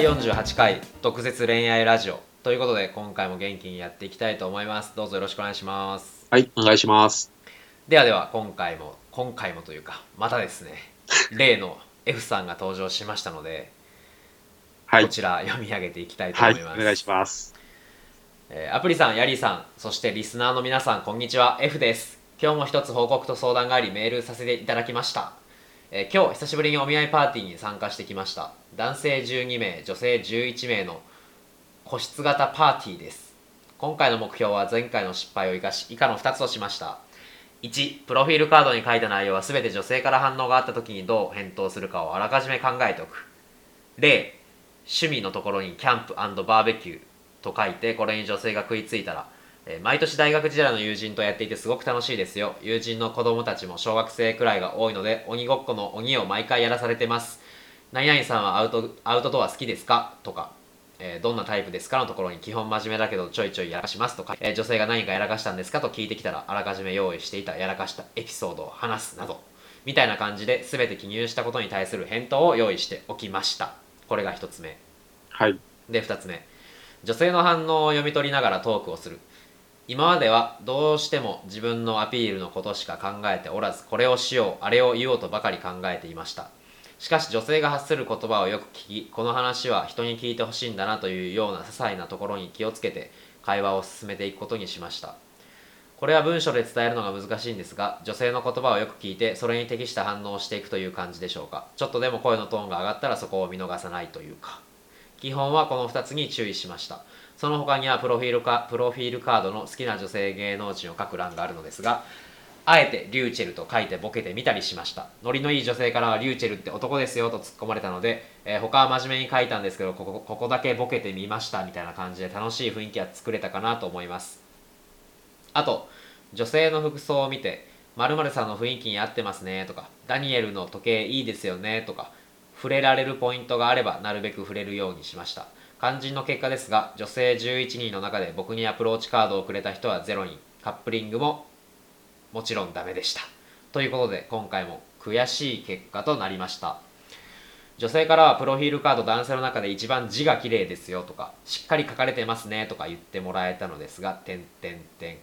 第48回毒舌恋愛ラジオということで、今回も元気にやっていきたいと思います。どうぞよろしくお願いします。はい、お願いします。ではでは、今回もというか、またですね例の F さんが登場しましたので、はい、こちら読み上げていきたいと思います。はい、お願いします。アプリさん、ヤリーさん、そしてリスナーの皆さん、こんにちは。 F です。今日も一つ報告と相談があり、メールさせていただきました。今日久しぶりにお見合いパーティーに参加してきました。男性12名、女性11名の個室型パーティーです。今回の目標は前回の失敗を生かし、以下の2つをしました。1、プロフィールカードに書いた内容は全て女性から反応があった時にどう返答するかをあらかじめ考えておく。0、趣味のところにキャンプ&バーベキューと書いて、これに女性が食いついたら、毎年大学時代の友人とやっていてすごく楽しいですよ。友人の子供たちも小学生くらいが多いので、鬼ごっこの鬼を毎回やらされてます。何々さんはアウトドア好きですかとか、どんなタイプですかのところに、基本真面目だけどちょいちょいやらしますとか、女性が何かやらかしたんですかと聞いてきたら、あらかじめ用意していたやらかしたエピソードを話すなど、みたいな感じで全て記入したことに対する返答を用意しておきました。これが1つ目、はい、で2つ目、女性の反応を読み取りながらトークをする。今まではどうしても自分のアピールのことしか考えておらず、これをしよう、あれを言おうとばかり考えていました。しかし女性が発する言葉をよく聞き、この話は人に聞いてほしいんだなというような些細なところに気をつけて会話を進めていくことにしました。これは文章で伝えるのが難しいんですが、女性の言葉をよく聞いて、それに適した反応をしていくという感じでしょうか。ちょっとでも声のトーンが上がったらそこを見逃さないというか、基本はこの2つに注意しました。その他にはプロフィールカードの好きな女性芸能人を書く欄があるのですが、あえてリューチェルと書いてボケてみたりしました。ノリのいい女性からはリューチェルって男ですよと突っ込まれたので、他は真面目に書いたんですけど、ここだけボケてみましたみたいな感じで楽しい雰囲気は作れたかなと思います。あと、女性の服装を見て〇〇さんの雰囲気に合ってますねとか、ダニエルの時計いいですよねとか、触れられるポイントがあればなるべく触れるようにしました。肝心の結果ですが、女性11人の中で僕にアプローチカードをくれた人は0人、カップリングももちろんダメでした。ということで、今回も悔しい結果となりました。女性からはプロフィールカード男性の中で一番字が綺麗ですよとか、しっかり書かれてますねとか言ってもらえたのですが、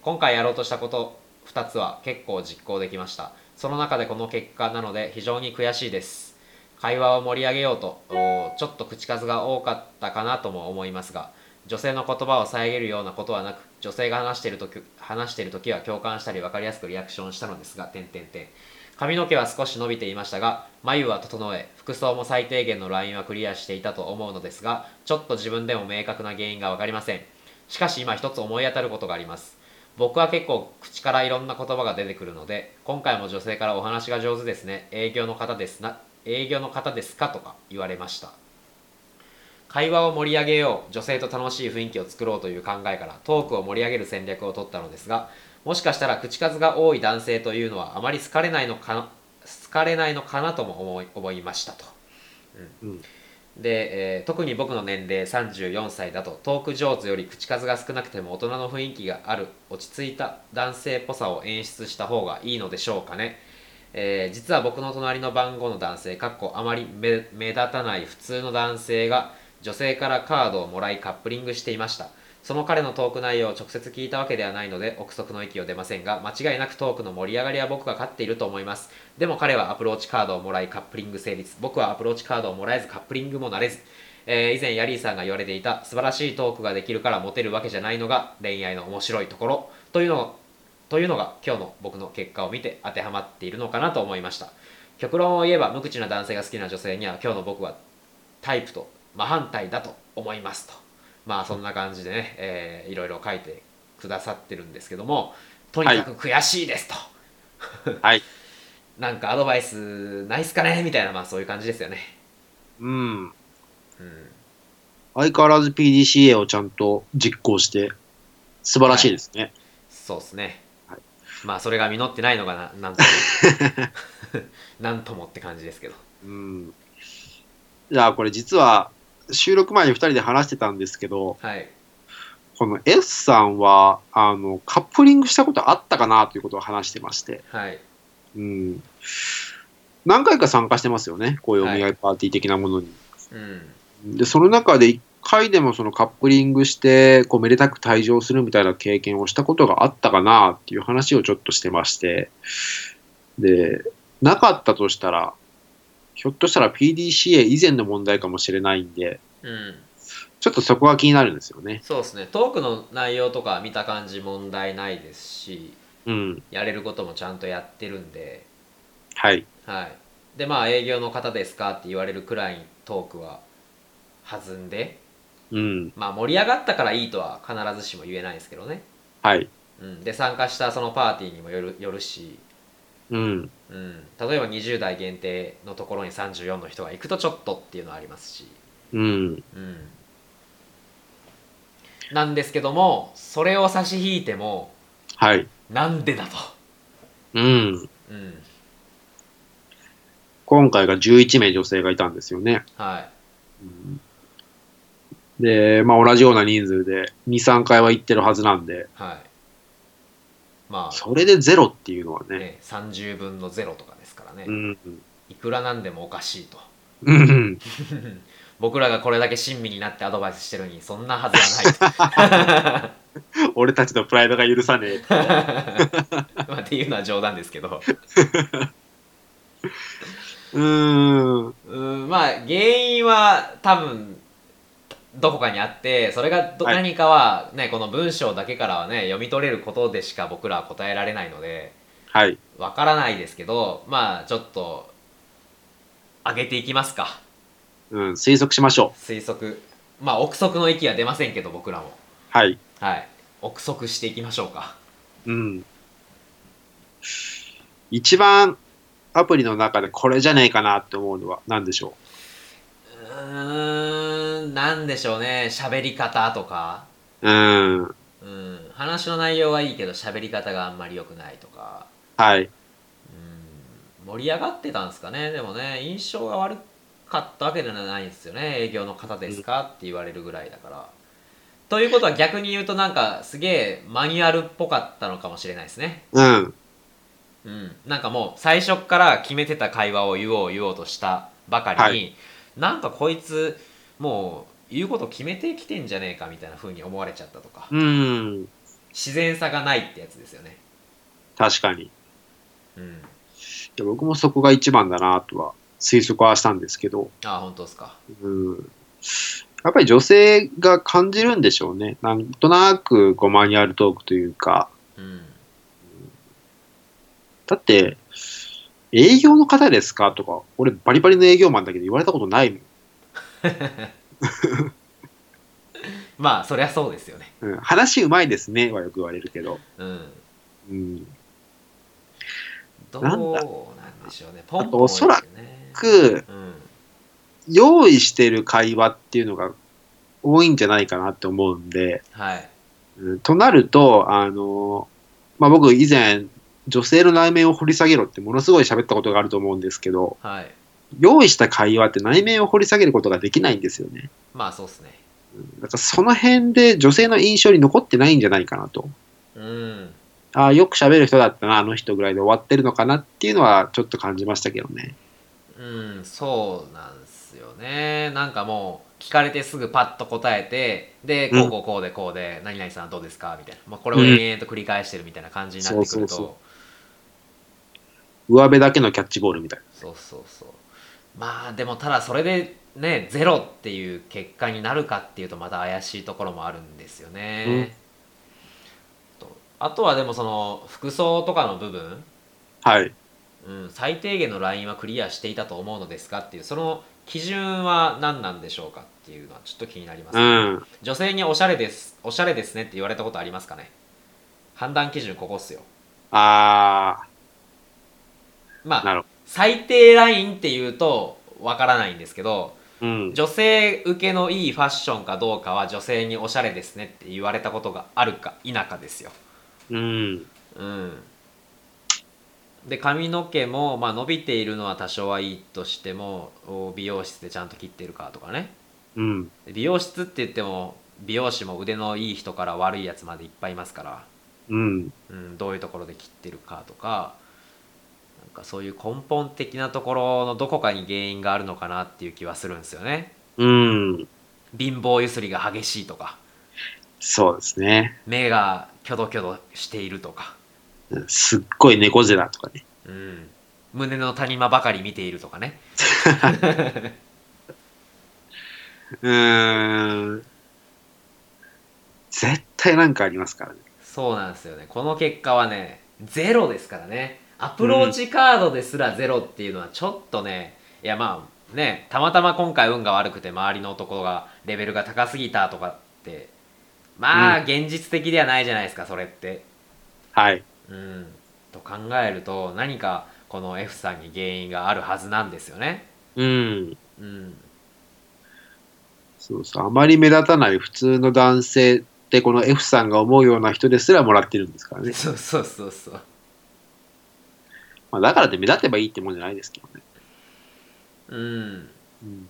今回やろうとしたこと2つは結構実行できました。その中でこの結果なので非常に悔しいです。会話を盛り上げようとちょっと口数が多かったかなとも思いますが、女性の言葉を遮るようなことはなく、女性が話している時は共感したり分かりやすくリアクションしたのですが、髪の毛は少し伸びていましたが、眉は整え、服装も最低限のラインはクリアしていたと思うのですが、ちょっと自分でも明確な原因が分かりません。しかし今一つ思い当たることがあります。僕は結構口からいろんな言葉が出てくるので、今回も女性からお話が上手ですね、営業の方ですかとか言われました。会話を盛り上げよう、女性と楽しい雰囲気を作ろうという考えからトークを盛り上げる戦略を取ったのですが、もしかしたら口数が多い男性というのはあまり好かれないのかなとも思いましたと、で、特に僕の年齢34歳だと、トーク上手より口数が少なくても大人の雰囲気がある落ち着いた男性っぽさを演出した方がいいのでしょうかね。実は僕の隣の番号の男性、あまり目立たない普通の男性が女性からカードをもらいカップリングしていました。その彼のトーク内容を直接聞いたわけではないので憶測の域を出ませんが、間違いなくトークの盛り上がりは僕が勝っていると思います。でも彼はアプローチカードをもらいカップリング成立、僕はアプローチカードをもらえずカップリングもなれず、以前ヤリーさんが言われていた素晴らしいトークができるからモテるわけじゃないのが恋愛の面白いところというのが今日の僕の結果を見て当てはまっているのかなと思いました。極論を言えば無口な男性が好きな女性には今日の僕はタイプと真反対だと思いますと、そんな感じでね、いろいろ書いてくださってるんですけども、とにかく悔しいですとはいなんかアドバイスないっすかねみたいな、そういう感じですよね。相変わらず PDCA をちゃんと実行して素晴らしいですね。はい、そうですね。それが実ってないのがなんともって感じですけど。じゃあこれ実は収録前に2人で話してたんですけど、はい、この F さんはカップリングしたことあったかなということを話してまして、はい、何回か参加してますよね、こういうお見合いパーティー的なものに、はい、で、その中で1回でもそのカップリングして、こうめでたく退場するみたいな経験をしたことがあったかなっていう話をちょっとしてまして、で、なかったとしたら、ひょっとしたら PDCA 以前の問題かもしれないんで、うん、ちょっとそこが気になるんですよね。そうですね。トークの内容とか見た感じ問題ないですし、うん、やれることもちゃんとやってるんで、はい。はい。で、まあ営業の方ですかって言われるくらいトークは弾んで、うん、まあ盛り上がったからいいとは必ずしも言えないですけどね。はい。うん、で、参加したそのパーティーにもよるし、うんうん、例えば20代限定のところに34の人が行くとちょっとっていうのはありますし、うんうん、なんですけども、それを差し引いても、はい、なんでだと、うんうん、今回が11名女性がいたんですよね、はいうん、で、まあ、同じような人数で 2,3 回は行ってるはずなんで、はい、まあ、それでゼロっていうのは ね、30分の0とかですからね、うんうん、いくらなんでもおかしいと、うんうん、僕らがこれだけ親身になってアドバイスしてるのにそんなはずはない俺たちのプライドが許さねえ まあっていうのは冗談ですけどまあ原因は多分どこかにあって、それが何かは、ね、はい、この文章だけからは、ね、読み取れることでしか僕らは答えられないので、はい、わからないですけど、まあちょっと上げていきますか、うん、推測しましょう。推測、まあ憶測の域は出ませんけど、僕らも、はい、はい、憶測していきましょうか。うん。一番アプリの中でこれじゃねえかなって思うのは何でしょう？なんでしょうね、喋り方とか、うん、話の内容はいいけど喋り方があんまり良くないとか、はい、うん、盛り上がってたんですかね。でもね、印象が悪かったわけではないんですよね。営業の方ですかって言われるぐらいだから、うん、ということは逆に言うと、なんかすげえマニュアルっぽかったのかもしれないですね。うん、うん、なんかもう最初から決めてた会話を言おうとしたばかりに、はい、なんかこいつもう言うこと決めてきてんじゃねえかみたいな風に思われちゃったとか、うん、自然さがないってやつですよね。確かに、うん、で、僕もそこが一番だなとは推測はしたんですけど。ああ、本当ですか。うん、やっぱり女性が感じるんでしょうね、なんとなくこうマニュアルトークというか、うん、だって営業の方ですかとか、俺バリバリの営業マンだけど言われたことないもんまあそりゃそうですよね、うん、話うまいですねはよく言われるけど、うんうん、どうなんでしょうね。ポンポン、ね、おそらく、うん、用意してる会話っていうのが多いんじゃないかなって思うんで、はい、うん、となるとまあ、僕以前女性の内面を掘り下げろってものすごい喋ったことがあると思うんですけど、はい、用意した会話って内面を掘り下げることができないんですよね。まあそうですね。だからその辺で女性の印象に残ってないんじゃないかなと、うん、ああよく喋る人だったなあの人ぐらいで終わってるのかなっていうのはちょっと感じましたけどね。うん、そうなんですよね。なんかもう聞かれてすぐパッと答えて、でこうこうこうでこうで、うん、何々さんどうですかみたいな、まあ、これを延々と繰り返してるみたいな感じになってくると、うん、そうそうそう、上辺だけのキャッチボールみたいな。そうそうそう。まあでもただそれでね、ゼロっていう結果になるかっていうとまた怪しいところもあるんですよね、うん、あとはでもその服装とかの部分、はい、うん、最低限のラインはクリアしていたと思うのですかっていう、その基準は何なんでしょうかっていうのはちょっと気になりますね、うん、女性におしゃれですおしゃれですねって言われたことありますかね。判断基準ここっすよ。あー、まあなるほど。最低ラインっていうとわからないんですけど、うん、女性受けのいいファッションかどうかは女性におしゃれですねって言われたことがあるか否かですよ、うんうん、で髪の毛も、まあ、伸びているのは多少はいいとしても美容室でちゃんと切ってるかとかね、うん、美容室って言っても美容師も腕のいい人から悪いやつまでいっぱいいますから、うんうん、どういうところで切ってるかとか、そういう根本的なところのどこかに原因があるのかなっていう気はするんですよね。うん、貧乏ゆすりが激しいとか、そうですね、目がキョドキョドしているとか、すっごい猫背だとかね、うん、胸の谷間ばかり見ているとかね絶対なんかありますからね。そうなんですよね。この結果はねゼロですからね。アプローチカードですらゼロっていうのはちょっとね、うん、いやまあね、たまたま今回運が悪くて周りの男がレベルが高すぎたとかってまあ、うん、現実的ではないじゃないですかそれって。はい、うん、と考えると何かこの F さんに原因があるはずなんですよね。うん、うん、そうそう、あまり目立たない普通の男性ってこの F さんが思うような人ですらもらってるんですからね。そうそうそうそう、まあ、だからって目立てばいいってもんじゃないですけどね。うん、うん、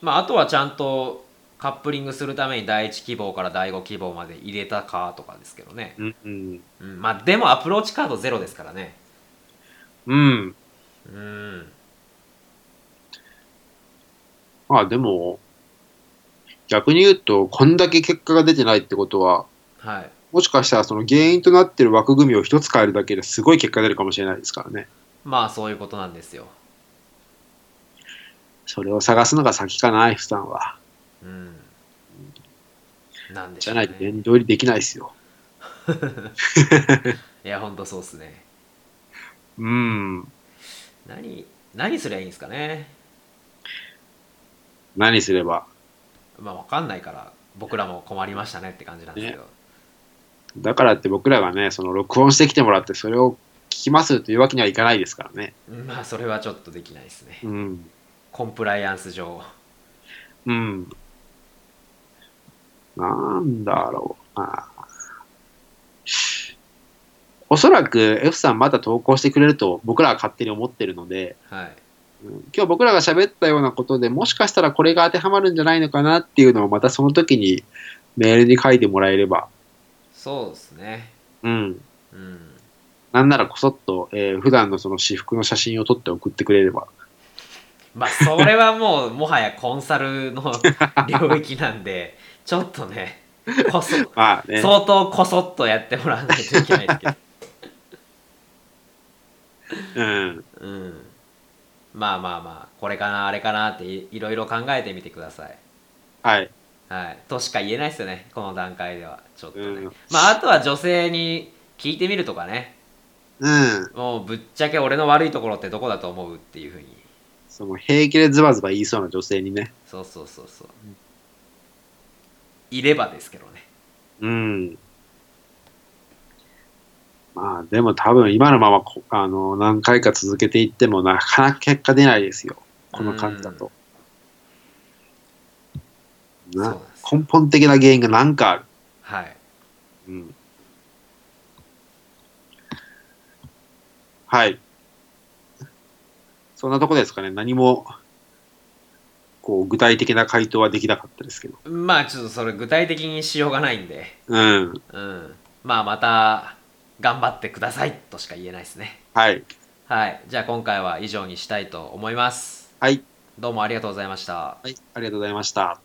まああとはちゃんとカップリングするために第1希望から第5希望まで入れたかとかですけどね、うんうんうん、まあでもアプローチカードゼロですからね。うんうん。まあでも逆に言うとこんだけ結果が出てないってことは、はい、もしかしたらその原因となってる枠組みを一つ変えるだけですごい結果出るかもしれないですからね。まあそういうことなんですよ。それを探すのが先かな F さんは。うん、なんでしょうね。じゃないと遠慮りできないですよいやほんとそうっすね。うん、何すればいいんですかね。何すればまあ分かんないから僕らも困りましたねって感じなんですけど、ね、だからって僕らがねその録音してきてもらってそれを聞きますというわけにはいかないですからね。まあそれはちょっとできないですね、うん、コンプライアンス上。うん、なんだろうな。おそらく F さんまた投稿してくれると僕らは勝手に思ってるので、はい、今日僕らが喋ったようなことでもしかしたらこれが当てはまるんじゃないのかなっていうのをまたその時にメールに書いてもらえれば。そうですね、うん、うん、なんならこそっと、普段のその私服の写真を撮って送ってくれれば。まあそれはもうもはやコンサルの領域なんでちょっとね、まあね相当こそっとやってもらわないといけないですけどうん、うん、まあまあまあこれかなあれかなっていろいろ考えてみてください。はい、はい、としか言えないですよねこの段階ではちょっとね、うん、まああとは女性に聞いてみるとかね、うん、もうぶっちゃけ俺の悪いところってどこだと思うっていうふうにその平気でズバズバ言いそうな女性にね。そうそうそうそう、いればですけどね。うん。まあでも多分今のまま何回か続けていってもなかなか結果出ないですよこの感じだと。な根本的な原因が何かある。はい。うん。はい。そんなとこですかね。何もこう具体的な回答はできなかったですけど、まあちょっとそれ具体的にしようがないんで、うんうん、まあまた頑張ってくださいとしか言えないですね。はい、はい、じゃあ今回は以上にしたいと思います。はい、どうもありがとうございました。はい、ありがとうございました。